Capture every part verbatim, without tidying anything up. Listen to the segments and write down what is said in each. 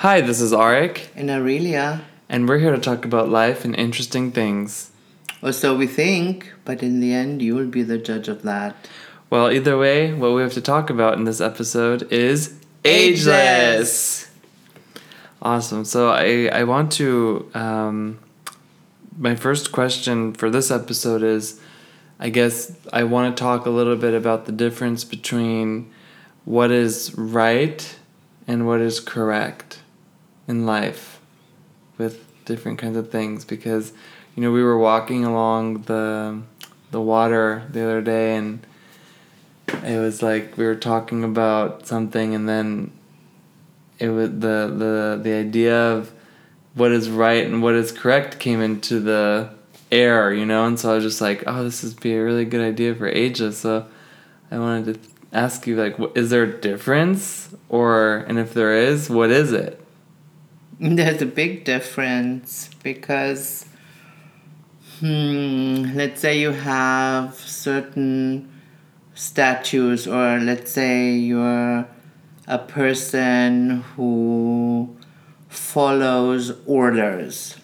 Hi, this is Arik. And Aurelia. And we're here to talk about life and interesting things. Or so we think, but in the end, you will be the judge of that. Well, either way, what we have to talk about in this episode is Ageless! Ageless. Awesome. So I, I want to... Um, my first question for this episode is, I guess I want to talk a little bit about the difference between what is right and what is correct in life with different kinds of things, because you know we were walking along the the water the other day, and it was like we were talking about something, and then it was the the the idea of what is right and what is correct came into the air, you know and so I was just like, oh, this would be a really good idea for Ageless. So I wanted to ask you, like, is there a difference? Or, and if there is, what is it? There's a big difference because, hmm, let's say you have certain statues, or let's say you're a person who follows orders.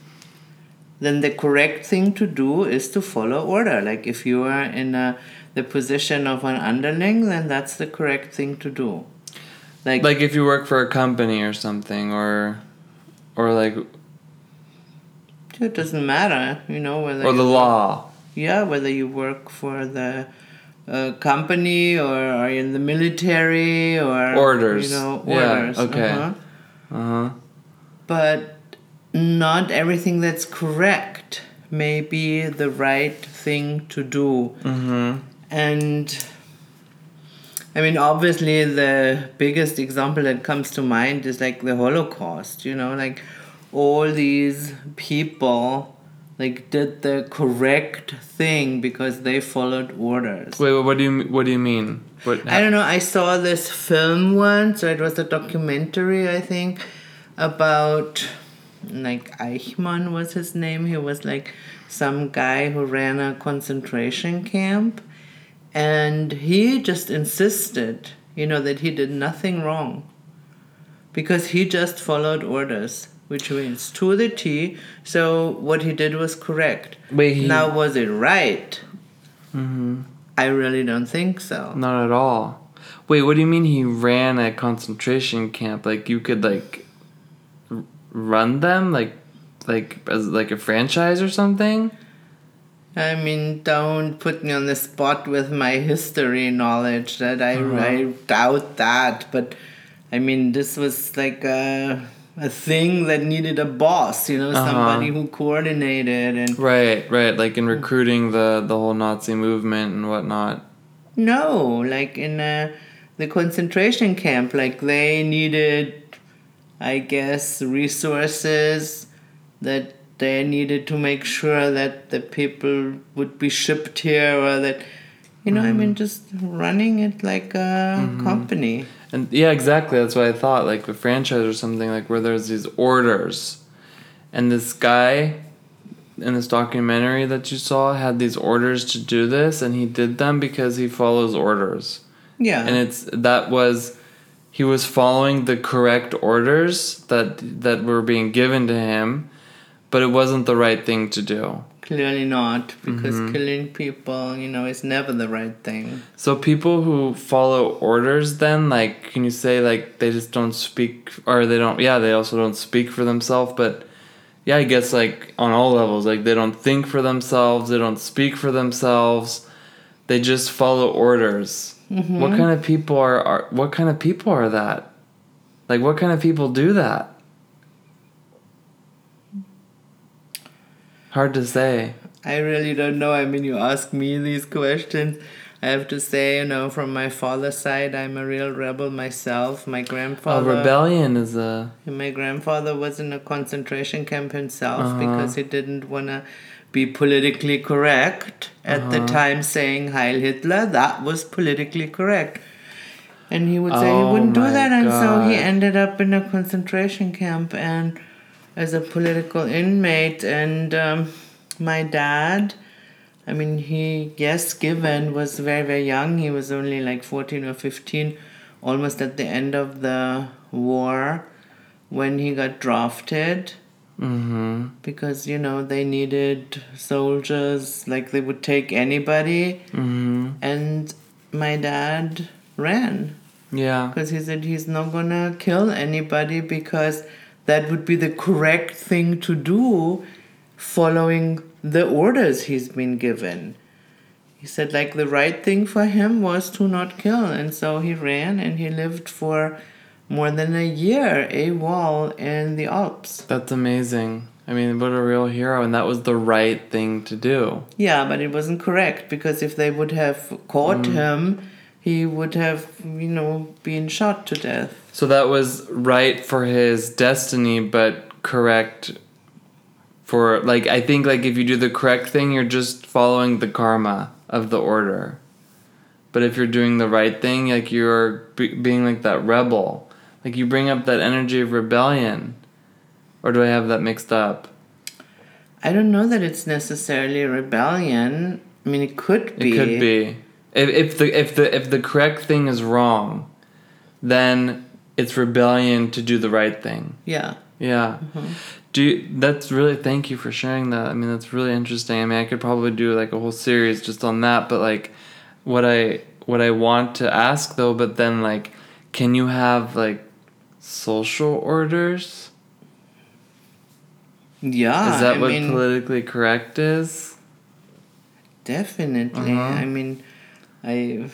Then the correct thing to do is to follow order. Like if you are in a the position of an underling, then that's the correct thing to do. Like, like if you work for a company or something, or, or like. It doesn't matter, you know whether. Or the law. Yeah, whether you work for the, uh, company, or are you in the military, or orders. You know, orders. Yeah, okay. Uh huh. Uh-huh. But not everything that's correct may be the right thing to do. Mm-hmm. And I mean, obviously the biggest example that comes to mind is like the Holocaust, you know, like all these people like did the correct thing because they followed orders. Wait, what do you what do you mean? What, I don't know. I saw this film once, or it was a documentary, I think, about like Eichmann was his name. He was like some guy who ran a concentration camp, and he just insisted, you know, that he did nothing wrong because he just followed orders, which means to the T. So what he did was correct. Wait, he... Now, was it right? Mm-hmm. I really don't think so. Not at all. Wait, what do you mean he ran a concentration camp? Like you could like r- run them? Like Like as like a franchise or something? I mean, don't put me on the spot with my history knowledge. That I, mm-hmm. I doubt that. But I mean, this was like a a thing that needed a boss, you know, uh-huh. somebody who coordinated and right, right, like in recruiting the the whole Nazi movement and whatnot. No, like in uh, the concentration camp, like they needed, I guess, resources that they needed to make sure that the people would be shipped here, or that, you know, mm. I mean, just running it like a mm-hmm. company. And yeah, exactly. That's what I thought, like a franchise or something, like where there's these orders. And this guy in this documentary that you saw had these orders to do this, and he did them because he follows orders. Yeah. And it's that was... He was following the correct orders that that were being given to him, but it wasn't the right thing to do. Clearly not, because mm-hmm. killing people, you know, is never the right thing. So people who follow orders then, like, can you say, like, they just don't speak, or they don't, yeah, they also don't speak for themselves, but, yeah, I guess, like, on all levels, like, they don't think for themselves, they don't speak for themselves, they just follow orders. Mm-hmm. What kind of people are, are, what kind of people are that? Like, what kind of people do that? Hard to say. I really don't know. I mean, you ask me these questions. I have to say, you know, from my father's side, I'm a real rebel myself. My grandfather... Oh, rebellion is a... My grandfather was in a concentration camp himself uh-huh. because he didn't want to be politically correct. At uh-huh. the time, saying Heil Hitler, that was politically correct. And he would say oh, he wouldn't do that. God. And so he ended up in a concentration camp and... as a political inmate. And um, my dad, I mean, he, yes, given, was very, very young. He was only like fourteen or fifteen, almost at the end of the war, when he got drafted. Mm-hmm. Because, you know, they needed soldiers, like they would take anybody. Mm-hmm. And my dad ran. Yeah. Because he said he's not going to kill anybody because that would be the correct thing to do following the orders he's been given. He said, like, the right thing for him was to not kill. And so he ran, and he lived for more than a year AWOL in the Alps. That's amazing. I mean, what a real hero. And that was the right thing to do. Yeah, but it wasn't correct, because if they would have caught mm. him, he would have, you know, been shot to death. So that was right for his destiny, but correct for, like, I think, like, if you do the correct thing, you're just following the karma of the order. But if you're doing the right thing, like, you're b- being like that rebel. Like, you bring up that energy of rebellion. Or do I have that mixed up? I don't know that it's necessarily rebellion. I mean, it could be. It could be. If, if the if the if the correct thing is wrong, then it's rebellion to do the right thing. Yeah. Yeah. Mm-hmm. Do you, that's really, thank you for sharing that. I mean, that's really interesting. I mean, I could probably do like a whole series just on that, but like what I, what I want to ask though, but then like, can you have like social orders? Yeah. Is that I what mean, politically correct is? Definitely. Uh-huh. I mean, I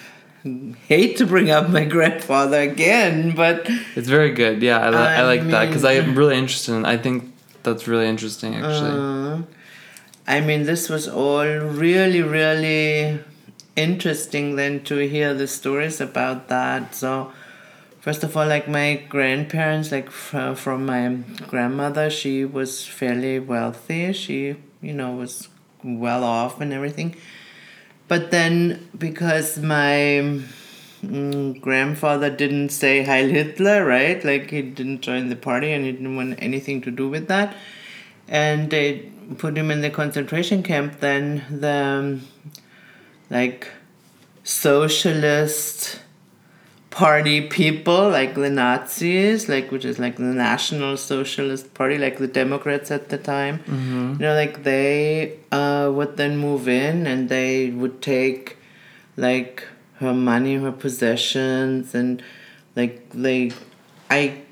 hate to bring up my grandfather again, but it's very good. Yeah. I, li- I, I like mean, that because I'm really interested in, I think, that's really interesting, actually. Uh, I mean, this was all really, really interesting then to hear the stories about that. So, first of all, like my grandparents, like f- from my grandmother, she was fairly wealthy. She, you know, was well off and everything. But then because my mm, grandfather didn't say Heil Hitler, right? Like he didn't join the party and he didn't want anything to do with that. And they put him in the concentration camp. Then the like socialist party people, like the Nazis, like which is like the National Socialist Party, like the Democrats at the time, mm-hmm. you know, like they uh, would then move in and they would take like her money, her possessions, and like they, I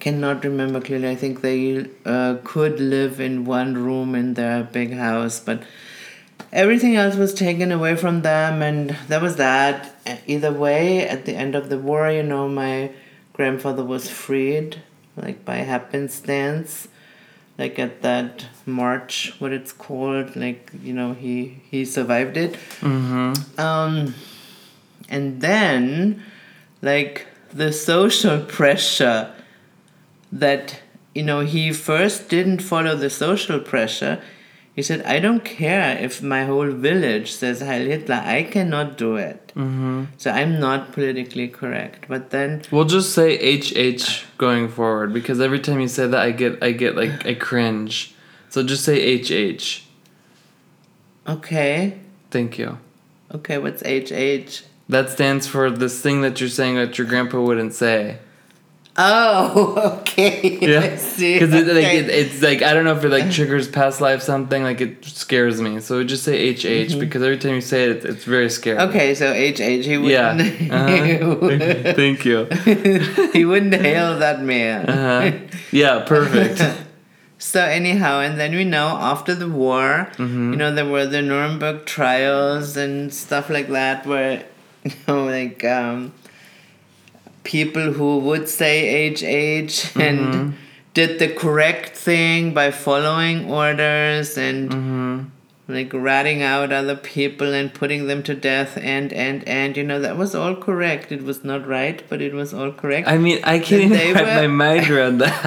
cannot remember clearly. I think they uh, could live in one room in their big house, but everything else was taken away from them, and that was that. Either way, at the end of the war, you know, my grandfather was freed, like by happenstance, like at that march, what it's called, like, you know, he, he survived it. Mm-hmm. Um, and then, like, the social pressure that, you know, he first didn't follow the social pressure. He said, I don't care if my whole village says Heil Hitler. I cannot do it. Mm-hmm. So I'm not politically correct. But then we'll just say H H going forward, because every time you say that, I get, I get like, I cringe. So just say H H. Okay. Thank you. Okay, what's H H? That stands for this thing that you're saying that your grandpa wouldn't say. Oh, okay. Yeah. I see. Because it, okay. like, it, it's like, I don't know if it like triggers past life something, like it scares me. So just say H H, mm-hmm. because every time you say it, it's, it's very scary. Okay, so H H, he wouldn't... Yeah. Uh-huh. Thank you. He wouldn't hail that man. Uh-huh. Yeah, perfect. So anyhow, and then we know after the war, mm-hmm. you know, there were the Nuremberg trials and stuff like that where, you know, like... um people who would say H H and mm-hmm. did the correct thing by following orders and mm-hmm. like ratting out other people and putting them to death and, and, and, you know, that was all correct. It was not right, but it was all correct. I mean, I can't and even wrap were, my mind around that.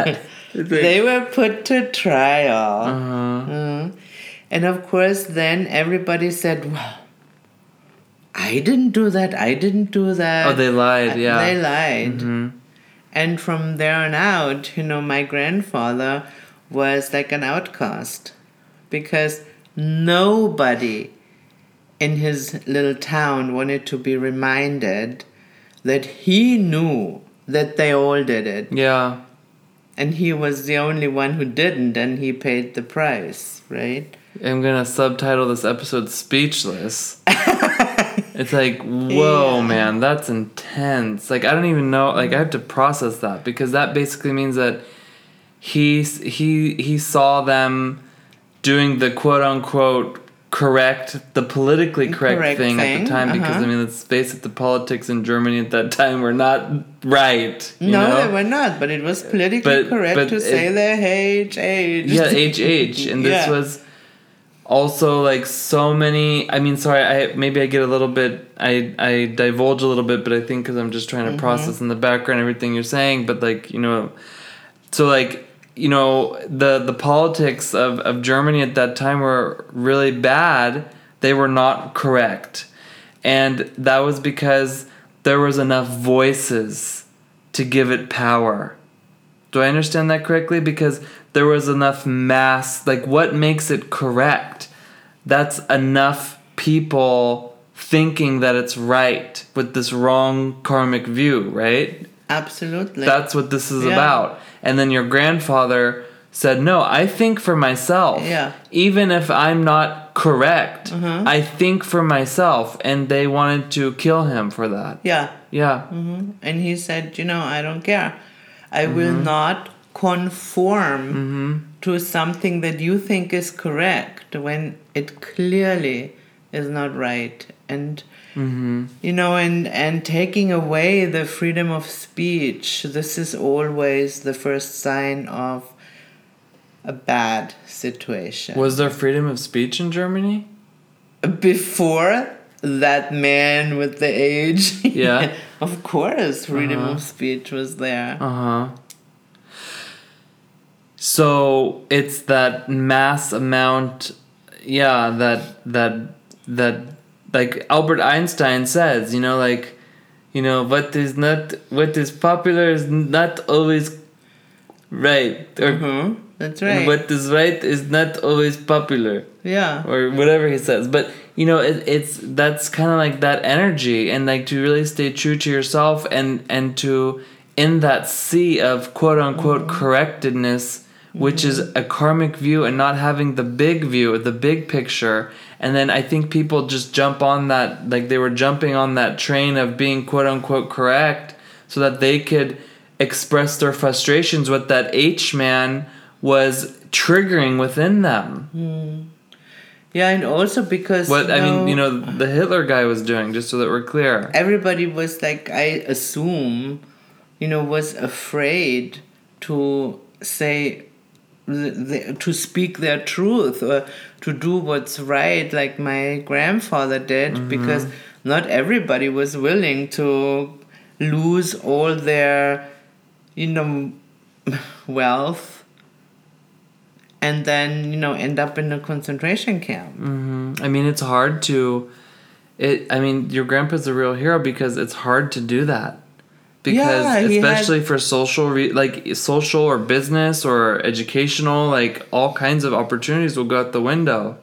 Like, they were put to trial. Uh-huh. Mm-hmm. And of course, then everybody said, well, I didn't do that. I didn't do that. Oh, they lied, yeah. They lied. Mm-hmm. And from there on out, you know, my grandfather was like an outcast because nobody in his little town wanted to be reminded that he knew that they all did it. Yeah. And he was the only one who didn't, and he paid the price, right? I'm going to subtitle this episode Speechless. It's like, whoa, yeah. man, that's intense. Like, I don't even know. Like, I have to process that, because that basically means that he he he saw them doing the quote-unquote correct, the politically correct, correct thing, thing at the time, uh-huh. because, I mean, let's face it, the politics in Germany at that time were not right. You no, know? They were not, but it was politically but, correct but to it, say their H, H. Yeah, H, H. And this yeah. was... Also, like, so many... I mean, sorry, I maybe I get a little bit... I, I divulge a little bit, but I think because I'm just trying to mm-hmm. process in the background everything you're saying, but, like, you know... So, like, you know, the, the politics of, of Germany at that time were really bad. They were not correct. And that was because there was enough voices to give it power. Do I understand that correctly? Because... there was enough mass, like, what makes it correct? That's enough people thinking that it's right with this wrong karmic view, right? Absolutely. That's what this is yeah. about. And then your grandfather said, no, I think for myself. Yeah. Even if I'm not correct, mm-hmm. I think for myself. And they wanted to kill him for that. Yeah. Yeah. Mm-hmm. And he said, you know, I don't care. I mm-hmm. will not conform mm-hmm. to something that you think is correct when it clearly is not right. And, mm-hmm. you know, and, and taking away the freedom of speech, this is always the first sign of a bad situation. Was there freedom of speech in Germany? Before that man with the age? Yeah. Of course, freedom uh-huh. of speech was there. Uh-huh. So it's that mass amount, yeah, that, that, that, like Albert Einstein says, you know, like, you know, what is not, what is popular is not always right. Or, mm-hmm. That's right. What is right is not always popular. Yeah. Or whatever he says. But, you know, it, it's, that's kind of like that energy, and like to really stay true to yourself, and, and to, in that sea of quote unquote mm-hmm. correctedness, which is a karmic view and not having the big view, the big picture. And then I think people just jump on that, like they were jumping on that train of being quote unquote correct so that they could express their frustrations, what that H-man was triggering within them. Mm. Yeah, and also because... What, I know, mean, you know, the Hitler guy was doing, just so that we're clear. Everybody was like, I assume, you know, was afraid to say... The, to speak their truth or to do what's right, like my grandfather did, mm-hmm. because not everybody was willing to lose all their, you know, wealth and then, you know, end up in a concentration camp. Mm-hmm. I mean, it's hard to... It. I mean, your grandpa's a real hero because it's hard to do that. Because yeah, especially had, for social, re- like social or business or educational, like all kinds of opportunities will go out the window.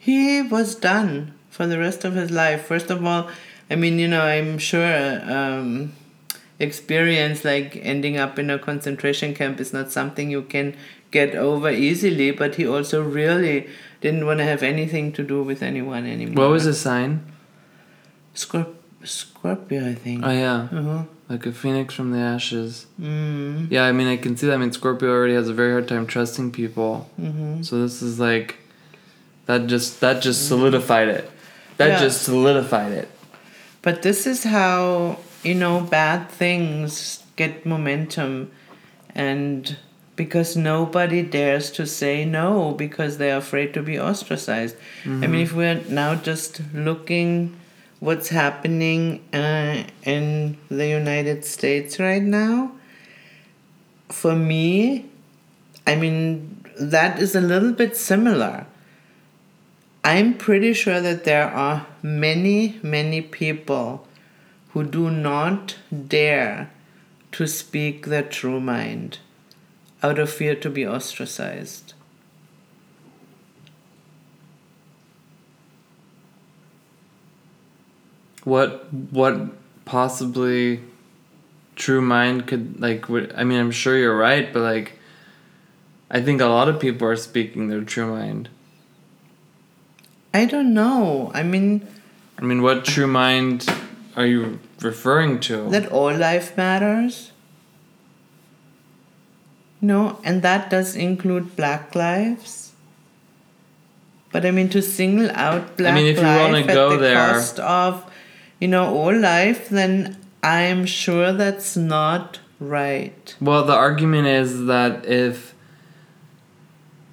He was done for the rest of his life. First of all, I mean, you know, I'm sure um, experience like ending up in a concentration camp is not something you can get over easily. But he also really didn't want to have anything to do with anyone anymore. What was his sign? Scorp- Scorpio, I think. Oh, yeah. Uh-huh. Like a phoenix from the ashes. Mm. Yeah, I mean, I can see that. I mean, Scorpio already has a very hard time trusting people. Mm-hmm. So this is like, that just that just mm-hmm. solidified it. That yeah. just solidified it. But this is how, you know, bad things get momentum. And because nobody dares to say no because they're afraid to be ostracized. Mm-hmm. I mean, if we're now just looking... what's happening uh, in the United States right now. For me, I mean, that is a little bit similar. I'm pretty sure that there are many, many people who do not dare to speak their true mind out of fear to be ostracized. What what possibly true mind could, like, would, I mean, I'm sure you're right, but, like, I think a lot of people are speaking their true mind. I don't know. I mean... I mean, what true mind are you referring to? That all life matters. No, and that does include black lives. But, I mean, to single out black I mean, if you life wanna at go the there, cost of, you know, all life, then I'm sure that's not right. Well, the argument is that if...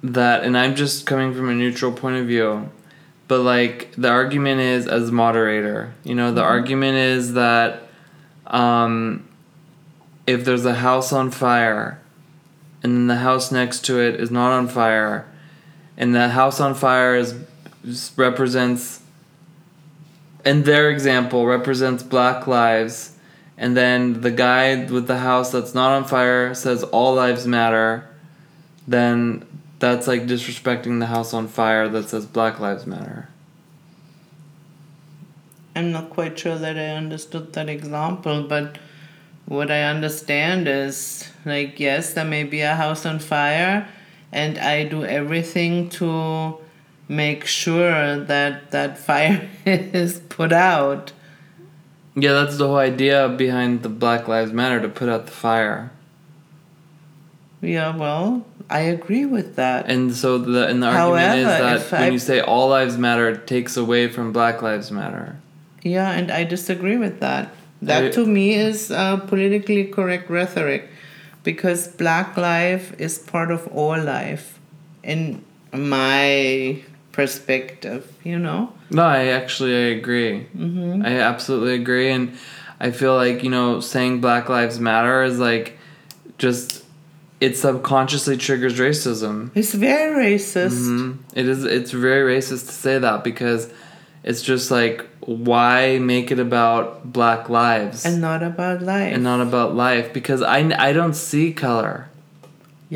that, and I'm just coming from a neutral point of view, but, like, the argument is, as moderator, you know, the mm-hmm. argument is that um, if there's a house on fire and then the house next to it is not on fire, and the house on fire is represents, in their example, represents black lives, and then the guy with the house that's not on fire says all lives matter, then... that's like disrespecting the house on fire that says Black Lives Matter. I'm not quite sure that I understood that example, but what I understand is, like, yes, there may be a house on fire, and I do everything to make sure that that fire is put out. Yeah, that's the whole idea behind the Black Lives Matter, to put out the fire. Yeah, well... I agree with that. And so the and the However, argument is that when I, you say all lives matter, it takes away from Black Lives Matter. Yeah, and I disagree with that. That I, to me is uh, politically correct rhetoric, because Black life is part of all life, in my perspective, you know? No, I actually I agree. Mm-hmm. I absolutely agree. And I feel like, you know, saying Black Lives Matter is like just... it subconsciously triggers racism. It's very racist. Mm-hmm. It is. It's very racist to say that, because it's just like, why make it about black lives and not about life and not about life? Because I, I don't see color.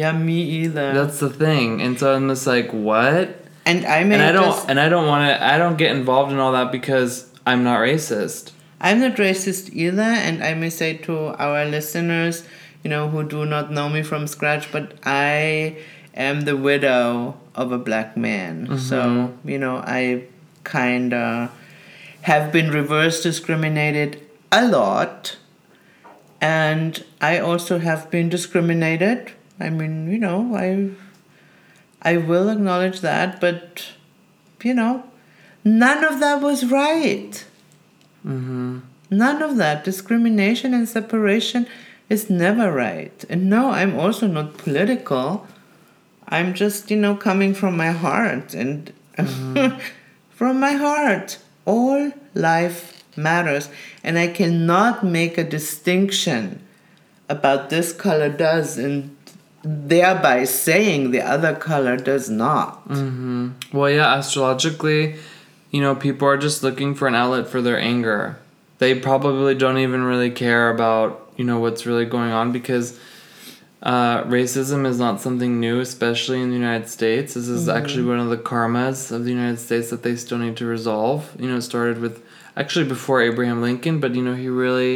Yeah, me either. That's the thing, and so I'm just like, what? And I may and I don't and I don't want to. I don't get involved in all that because I'm not racist. I'm not racist either, and I may say to our listeners, you know, who do not know me from scratch, but I am the widow of a black man. Mm-hmm. So, you know, I kind of have been reverse discriminated a lot. And I also have been discriminated. I mean, you know, I I will acknowledge that, but, you know, none of that was right. Mm-hmm. None of that. Discrimination and separation... it's never right. And no, I'm also not political. I'm just, you know, coming from my heart. And mm-hmm. from my heart, all life matters. And I cannot make a distinction about this color does and thereby saying the other color does not. Mm-hmm. Well, yeah, astrologically, you know, people are just looking for an outlet for their anger. They probably don't even really care about, you know, what's really going on, because uh, racism is not something new, especially in the United States. This is mm-hmm. actually one of the karmas of the United States that they still need to resolve. You know, it started with actually before Abraham Lincoln, but, you know, he really,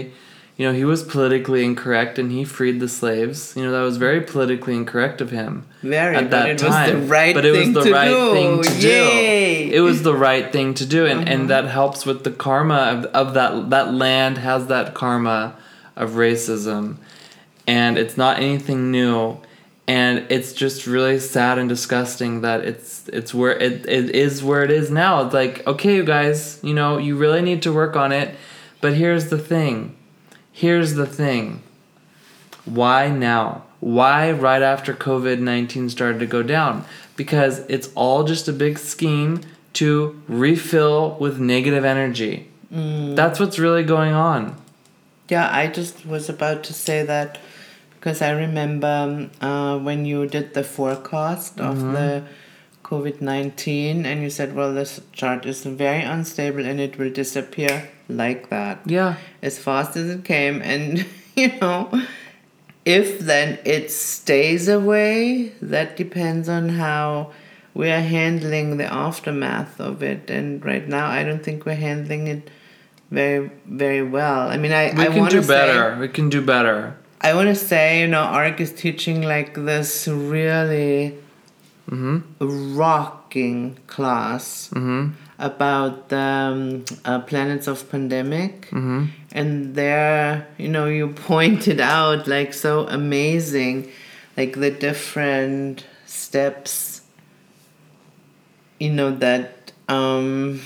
you know, he was politically incorrect and he freed the slaves. You know, that was very politically incorrect of him. Very, at that time. But it was the right thing to do. Yay! It was the right thing to do. And, mm-hmm. and that helps with the karma of, of that. That land has that karma of racism, and it's not anything new, and it's just really sad and disgusting that it's it's where it, it is where it is now. It's like, okay, you guys, you know, you really need to work on it, but here's the thing. Here's the thing. Why now? Why right after covid nineteen started to go down? Because it's all just a big scheme to refill with negative energy. Mm. That's what's really going on. Yeah, I just was about to say that, because I remember um, uh, when you did the forecast of mm-hmm. the covid nineteen, and you said, well, this chart is very unstable and it will disappear like that. Yeah. As fast as it came. And, you know, if then it stays away, that depends on how we are handling the aftermath of it. And right now, I don't think we're handling it very, very well. I mean, I, we I can do better. Say, we can do better. I want to say, you know, Arik is teaching like this really mm-hmm. rocking class mm-hmm. about the um, uh, planets of pandemic. Mm-hmm. And there, you know, you pointed out like so amazing, like the different steps, you know, that um,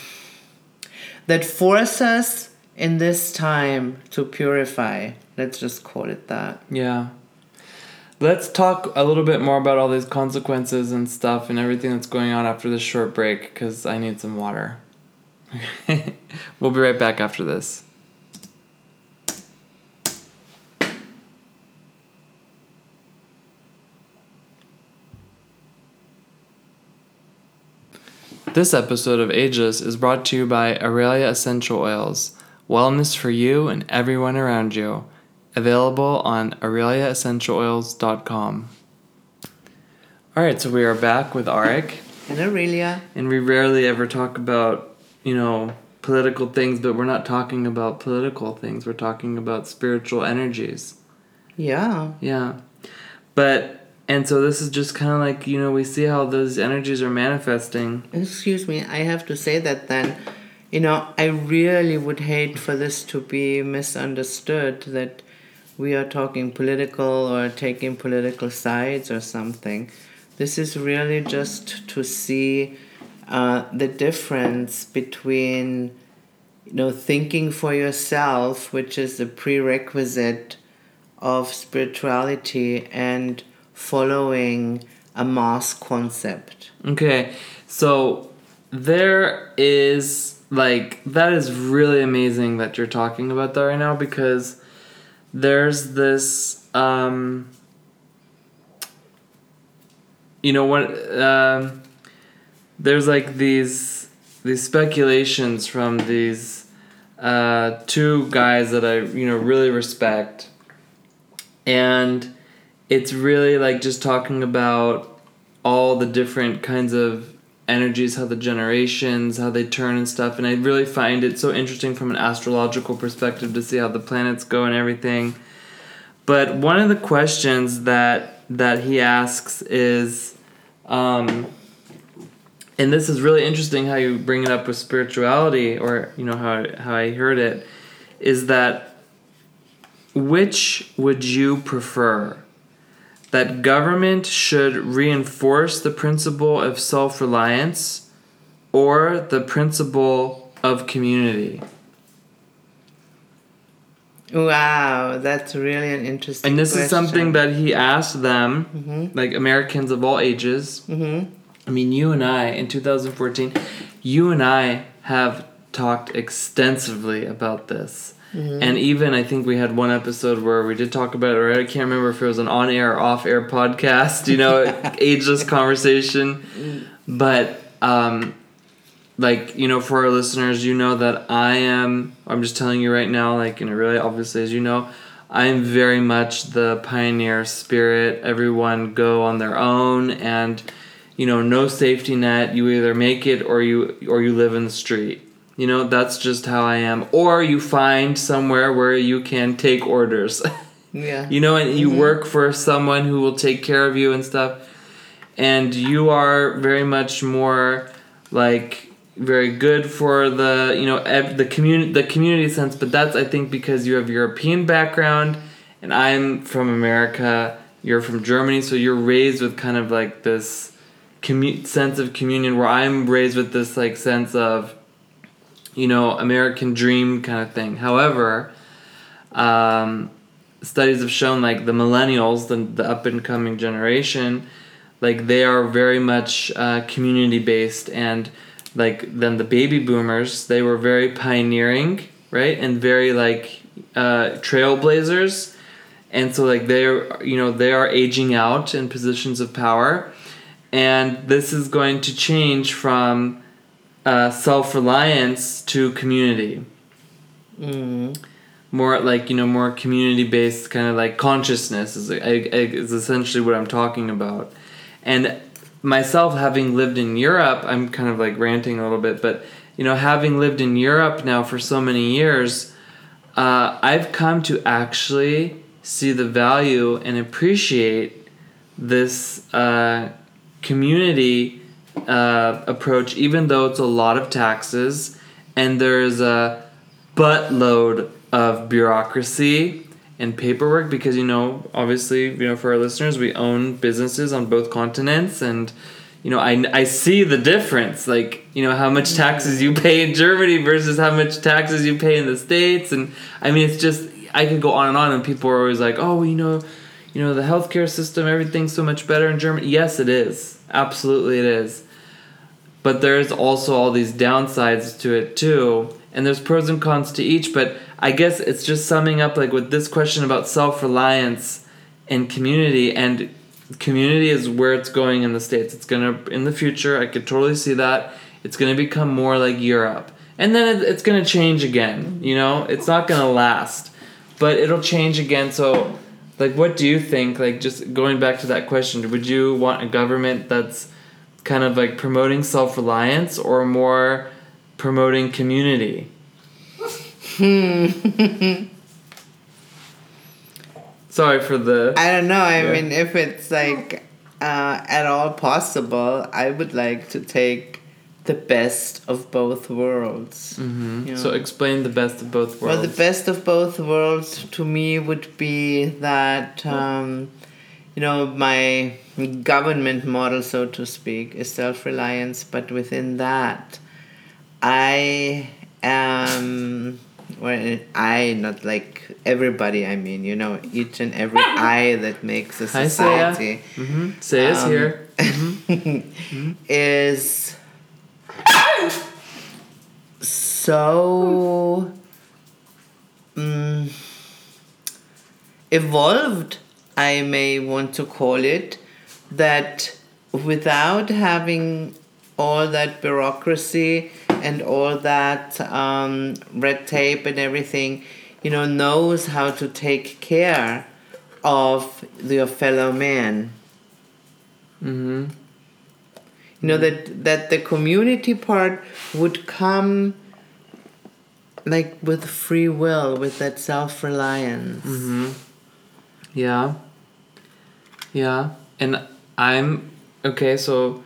that force us in this time to purify. Let's just call it that. Yeah. Let's talk a little bit more about all these consequences and stuff and everything that's going on after this short break, because I need some water. We'll be right back after this. This episode of Ageless is brought to you by Aurelia Essential Oils. Wellness for you and everyone around you. Available on aurelia essential oils dot com. All right, so we are back with Arik. And Aurelia. And we rarely ever talk about, you know, political things, but we're not talking about political things. We're talking about spiritual energies. Yeah. Yeah. But, and so this is just kind of like, you know, we see how those energies are manifesting. Excuse me, I have to say that then. You know, I really would hate for this to be misunderstood that we are talking political or taking political sides or something. This is really just to see uh, the difference between, you know, thinking for yourself, which is the prerequisite of spirituality, and following a mass concept. Okay, so there is, like, that is really amazing that you're talking about that right now, because there's this, um, you know, what, uh, there's like these, these speculations from these, uh, two guys that I, you know, really respect. And it's really like just talking about all the different kinds of energies, how the generations, how they turn and stuff. And I really find it so interesting from an astrological perspective to see how the planets go and everything. But one of the questions that that he asks is, um, and this is really interesting how you bring it up with spirituality, or, you know, how, how I heard it, is that which would you prefer? That government should reinforce the principle of self-reliance or the principle of community. Wow, that's really an interesting And this question. Is something that he asked them, mm-hmm. like Americans of all ages. Mm-hmm. I mean, you and I, in two thousand fourteen, you and I have talked extensively about this. Mm-hmm. And even I think we had one episode where we did talk about it, or I can't remember if it was an on-air or off-air podcast, you know, ageless conversation. But, um, like, you know, for our listeners, you know that I am, I'm just telling you right now, like, and it really obviously, as you know, I'm very much the pioneer spirit. Everyone go on their own and, you know, no safety net. You either make it or you or you live in the street. You know, that's just how I am. Or you find somewhere where you can take orders. Yeah. You know, and you mm-hmm. work for someone who will take care of you and stuff. And you are very much more, like, very good for the, you know, the community, the community sense. But that's, I think, because you have European background. And I'm from America. You're from Germany. So you're raised with kind of, like, this commu- sense of communion, where I'm raised with this, like, sense of, you know, American dream kind of thing. However, um, studies have shown, like, the millennials, the, the up-and-coming generation, like, they are very much uh, community-based. And, like, then the baby boomers, they were very pioneering, right? And very, like, uh, trailblazers. And so, like, they're, you know, they are aging out in positions of power. And this is going to change from Uh, self-reliance to community. Mm. More like, you know, more community-based kind of like consciousness is, is essentially what I'm talking about. And myself, having lived in Europe, I'm kind of like ranting a little bit, but you know, having lived in Europe now for so many years, uh, I've come to actually see the value and appreciate this uh, community uh, approach, even though it's a lot of taxes and there's a buttload of bureaucracy and paperwork, because, you know, obviously, you know, for our listeners, we own businesses on both continents, and, you know, I, I see the difference, like, you know, how much taxes you pay in Germany versus how much taxes you pay in the States. And I mean, it's just, I can go on and on, and people are always like, oh, well, you know, you know, the healthcare system, everything's so much better in Germany. Yes, it is. Absolutely it is. But there's also all these downsides to it too. And there's pros and cons to each, but I guess it's just summing up, like, with this question about self-reliance and community, and community is where it's going in the States. It's going to, in the future, I could totally see that. It's going to become more like Europe. And then it's going to change again, you know? It's not going to last, but it'll change again. So, like, what do you think? Like, just going back to that question, would you want a government that's kind of, like, promoting self-reliance or more promoting community? Hmm. Sorry for the... I don't know. I yeah. mean, if it's, like, uh, at all possible, I would like to take the best of both worlds. Mm-hmm. You know? So explain the best of both worlds. Well, the best of both worlds to me would be that, um, you know, my government model, so to speak, is self-reliance, but within that, I am... Well, I, not like everybody, I mean, you know, each and every I that makes a society. Hi, mm-hmm. Say um, is here. Mm-hmm. Is so um, evolved, I may want to call it, that without having all that bureaucracy and all that um, red tape and everything, you know, knows how to take care of your fellow man. Mm-hmm. You know, that, that the community part would come, like, with free will, with that self-reliance. Mm-hmm. Yeah. Yeah. And I'm... Okay, so...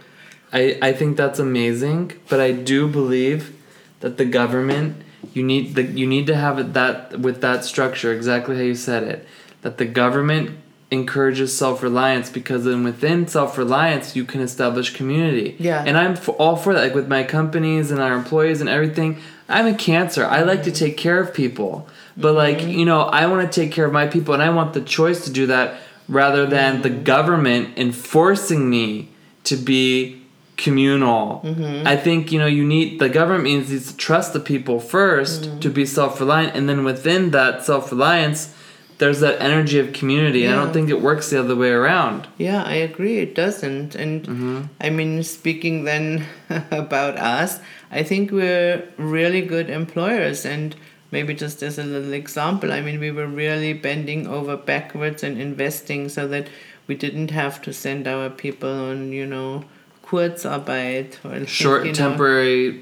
I, I think that's amazing, but I do believe that the government, you need the you need to have it that with that structure, exactly how you said it, that the government encourages self-reliance, because then within self-reliance you can establish community. Yeah. And I'm for, all for that, like with my companies and our employees and everything. I'm a Cancer. I like to take care of people, but mm-hmm. like, you know, I want to take care of my people, and I want the choice to do that rather than mm-hmm. the government enforcing me to be communal. Mm-hmm. I think, you know, you need, the government means needs to trust the people first mm-hmm. to be self-reliant, and then within that self-reliance there's that energy of community. Yeah. And I don't think it works the other way around. Yeah, I agree, it doesn't. And mm-hmm. I mean, speaking then about us, I think we're really good employers, and maybe just as a little example, I mean, we were really bending over backwards and investing so that we didn't have to send our people on, you know, Kurzarbeit. Or Short, you know, temporary,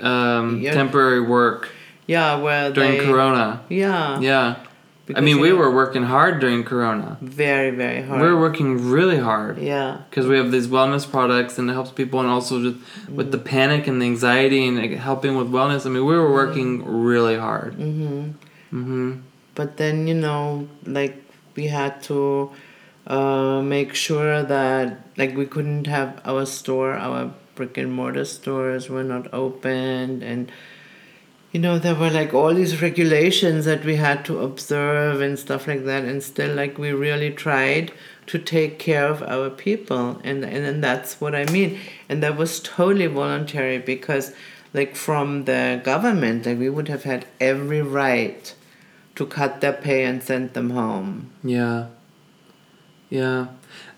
um, yeah. temporary work. Yeah, well, during they, Corona. Yeah. Yeah. Because I mean, we know, were working hard during Corona. Very, very hard. We were working really hard. Yeah. Because we have these wellness products, and it helps people, and also just mm-hmm. with the panic and the anxiety and helping with wellness. I mean, we were working mm-hmm. really hard. Mm-hmm. Mm-hmm. But then, you know, like, we had to... Uh, make sure that, like, we couldn't have our store, our brick and mortar stores were not opened, and, you know, there were, like, all these regulations that we had to observe and stuff like that, and still, like, we really tried to take care of our people, and, and, and that's what I mean. And that was totally voluntary, because, like, from the government, like, we would have had every right to cut their pay and send them home. Yeah. Yeah.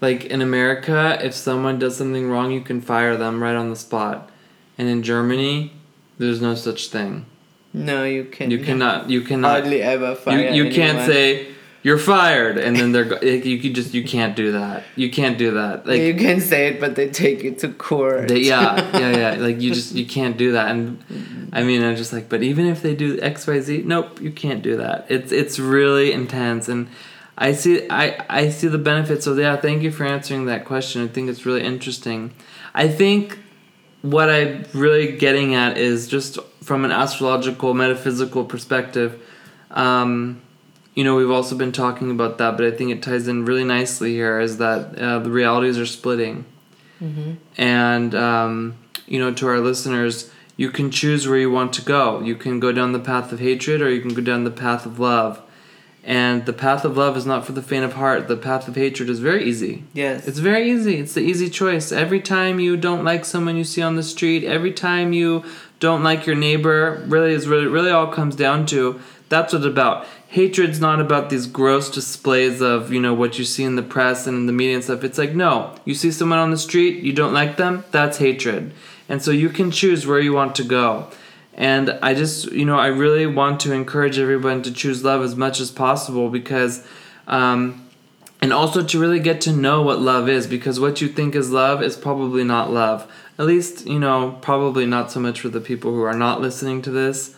Like, in America, if someone does something wrong, you can fire them right on the spot. And in Germany, there's no such thing. No, you can't. You cannot. You cannot. Hardly ever fire You, you can't say, you're fired, and then they're you can just you can't do that. You can't do that. Like you can say it, but they take you to court. They, yeah, yeah, yeah. Like you just you can't do that. And I mean, I'm just like, but even if they do X, Y, Z, nope, you can't do that. It's it's really intense, and I see I I see the benefits. So yeah, thank you for answering that question. I think it's really interesting. I think what I'm really getting at is just from an astrological, metaphysical perspective. Um, You know, we've also been talking about that, but I think it ties in really nicely here is that uh, the realities are splitting. Mm-hmm. And, um, you know, to our listeners, you can choose where you want to go. You can go down the path of hatred or you can go down the path of love. And the path of love is not for the faint of heart. The path of hatred is very easy. Yes. It's very easy. It's the easy choice. Every time you don't like someone you see on the street, every time you don't like your neighbor, really is really, really all comes down to that's what it's about. Hatred's not about these gross displays of, you know, what you see in the press and in the media and stuff. It's like, no, you see someone on the street, you don't like them, that's hatred. And so you can choose where you want to go. And I just, you know, I really want to encourage everyone to choose love as much as possible because, um, and also to really get to know what love is because what you think is love is probably not love. At least, you know, probably not so much for the people who are not listening to this,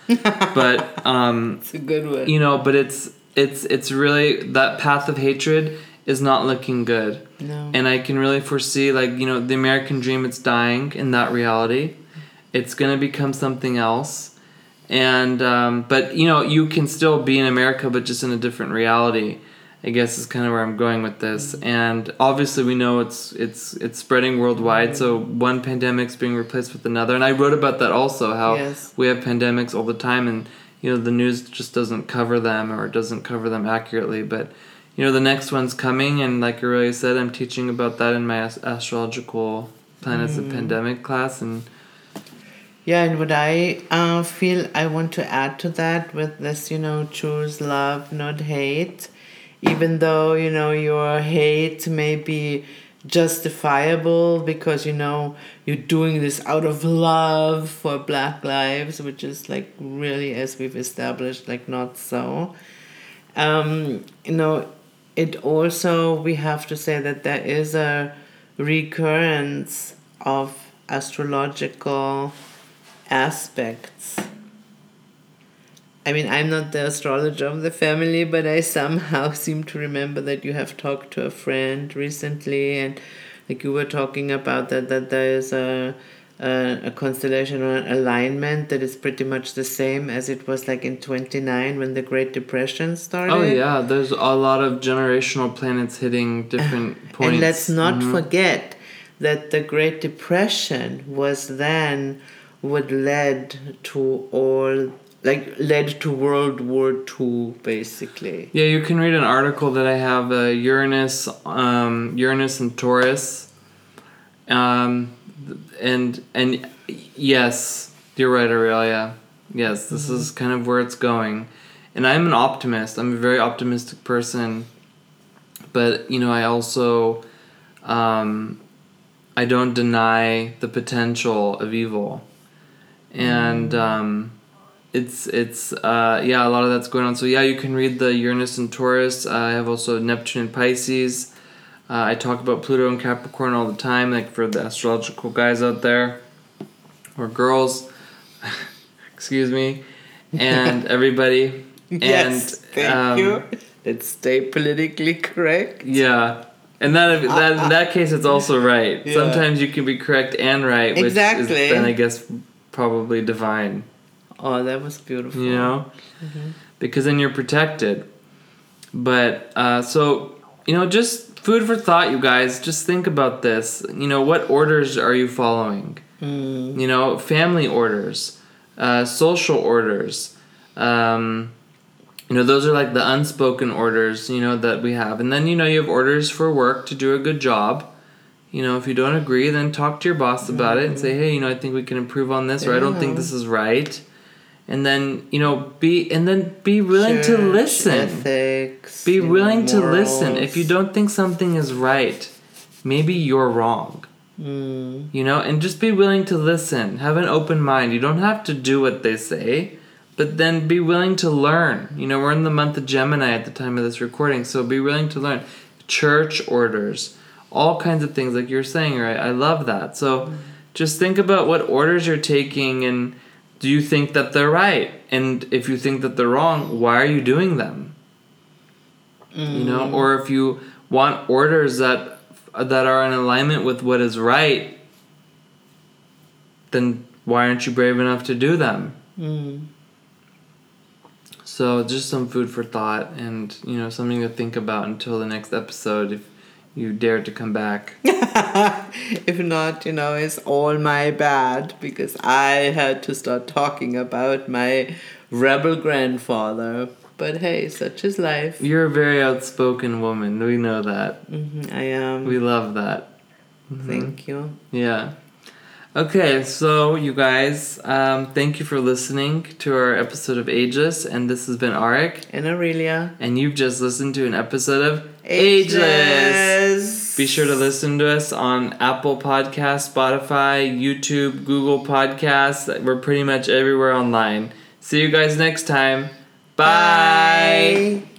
but um, it's a good one. You know, but it's it's it's really that path of hatred is not looking good. No. And I can really foresee, like, you know, the American dream, it's dying in that reality. It's going to become something else. And um, but you know, you can still be in America, but just in a different reality. I guess is kind of where I'm going with this. And obviously we know it's it's it's spreading worldwide, so one pandemic's being replaced with another. And I wrote about that also, how yes. we have pandemics all the time and, you know, the news just doesn't cover them or doesn't cover them accurately. But, you know, the next one's coming, and like Aurelia said, I'm teaching about that in my ast- astrological planets mm. and pandemic class. And yeah, and what I uh, feel I want to add to that with this, you know, choose love, not hate. Even though, you know, your hate may be justifiable because, you know, you're doing this out of love for Black lives, which is, like, really, as we've established, like, not so. Um, you know, it also, we have to say that there is a recurrence of astrological aspects. I mean, I'm not the astrologer of the family, but I somehow seem to remember that you have talked to a friend recently, and like you were talking about that, that there is a a, a constellation or an alignment that is pretty much the same as it was like in twenty-nine when the Great Depression started. Oh yeah, there's a lot of generational planets hitting different uh, points. And let's not mm-hmm. forget that the Great Depression was then what led to all... Like, led to World War Two, basically. Yeah, you can read an article that I have, uh, Uranus, um, Uranus and Taurus. Um, and, and yes, you're right, Aurelia. Yes, this mm-hmm. is kind of where it's going. And I'm an optimist. I'm a very optimistic person. But, you know, I also... Um, I don't deny the potential of evil. And... Mm. Um, It's, it's uh yeah, a lot of that's going on. So yeah, you can read the Uranus and Taurus. Uh, I have also Neptune and Pisces. Uh, I talk about Pluto and Capricorn all the time, like for the astrological guys out there, or girls, excuse me, and everybody. Yes, and, thank um, you. Let's stay politically correct. Yeah. And that, that uh, in that case, it's also right. Yeah. Sometimes you can be correct and right, which exactly. is then I guess probably divine. Oh, that was beautiful. You know? Mm-hmm. Because then you're protected. But, uh, so, you know, just food for thought, you guys. Just think about this. You know, what orders are you following? Mm. You know, family orders, uh, social orders. Um, you know, those are like the unspoken orders, you know, that we have. And then, you know, you have orders for work to do a good job. You know, if you don't agree, then talk to your boss about mm. it and say, hey, you know, I think we can improve on this, yeah. or I don't think this is right. And then, you know, be and then be willing Church, to listen. Ethics, be willing know, to listen. If you don't think something is right, maybe you're wrong. Mm. You know, and just be willing to listen. Have an open mind. You don't have to do what they say. but then be willing to learn. You know, we're in the month of Gemini at the time of this recording, so be willing to learn. Church orders, all kinds of things like you're saying, right? I love that. So mm-hmm. just think about what orders you're taking, and do you think that they're right? And if you think that they're wrong, why are you doing them? Mm-hmm. You know, or if you want orders that that are in alignment with what is right, then why aren't you brave enough to do them? Mm. So just some food for thought, and, you know, something to think about until the next episode, if you dare to come back. If not, you know, it's all my bad, because I had to start talking about my rebel grandfather. But hey, such is life. You're a very outspoken woman. We know that. Mm-hmm, I am. We love that. Mm-hmm. Thank you. Yeah. Okay, so you guys, um, thank you for listening to our episode of Ageless, and this has been Arik and Aurelia, and you've just listened to an episode of Ageless. Ageless. Be sure to listen to us on Apple Podcasts, Spotify, YouTube, Google Podcasts. We're pretty much everywhere online. See you guys next time. Bye. Bye.